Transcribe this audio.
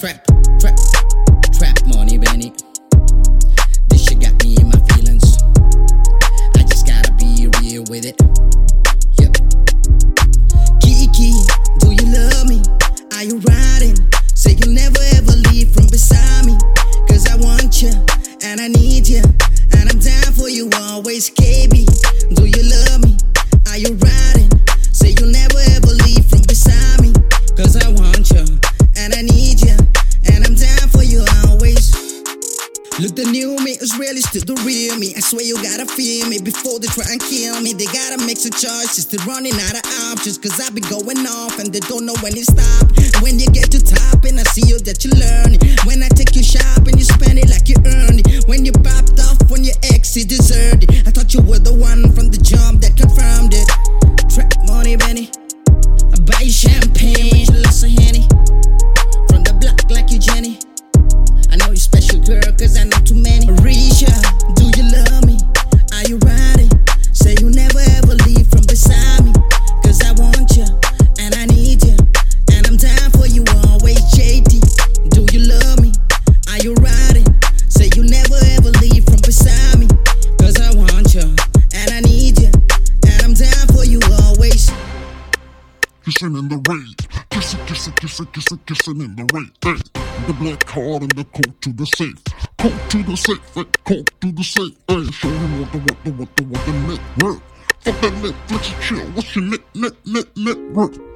Trap, trap, trap money, Benny. This shit got me in my feelings. I just gotta be real with it. Yep. Kiki, do you love me? Are you riding? Say you'll never ever leave from beside me. Cause I want you, and I need you, and I'm down for you always, KB. Do you love me? Are you riding? Say you'll never ever leave from beside me. Cause I want you, and I need you, and I'm down for you always. Look, the new me is really still the real me. I swear you gotta feel me before they try and kill me. They gotta make some choices, they're running out of options. Cause I be going off and they don't know when it stop. When you get to top and I see you that you learn it. When I take you shopping, you spend it like you earn it. When you popped off, when your ex is deserted. I thought you were the one from the jump that confirmed it. Trap money, Benny. I buy you champagne, you lost a Henny. From the block like you Jenny. I know you special, girl, cause I know too many. Risha, do you love me? Are you riding? Say you never ever leave from beside me. Cause I want you, and I need you, and I'm down for you always, JD. Do you love me? Are you riding? Say you never ever leave from beside me. Cause I want you, and I need you, and I'm down for you always. Kissing in the rain, kissing, kissing, kissing, kissing, kissing in the rain. Hey, the black card and the coat to the safe, coat to the safe, hey, coat to the safe. Hey, show me what the network. Fuck that Netflix and chill. What's your network?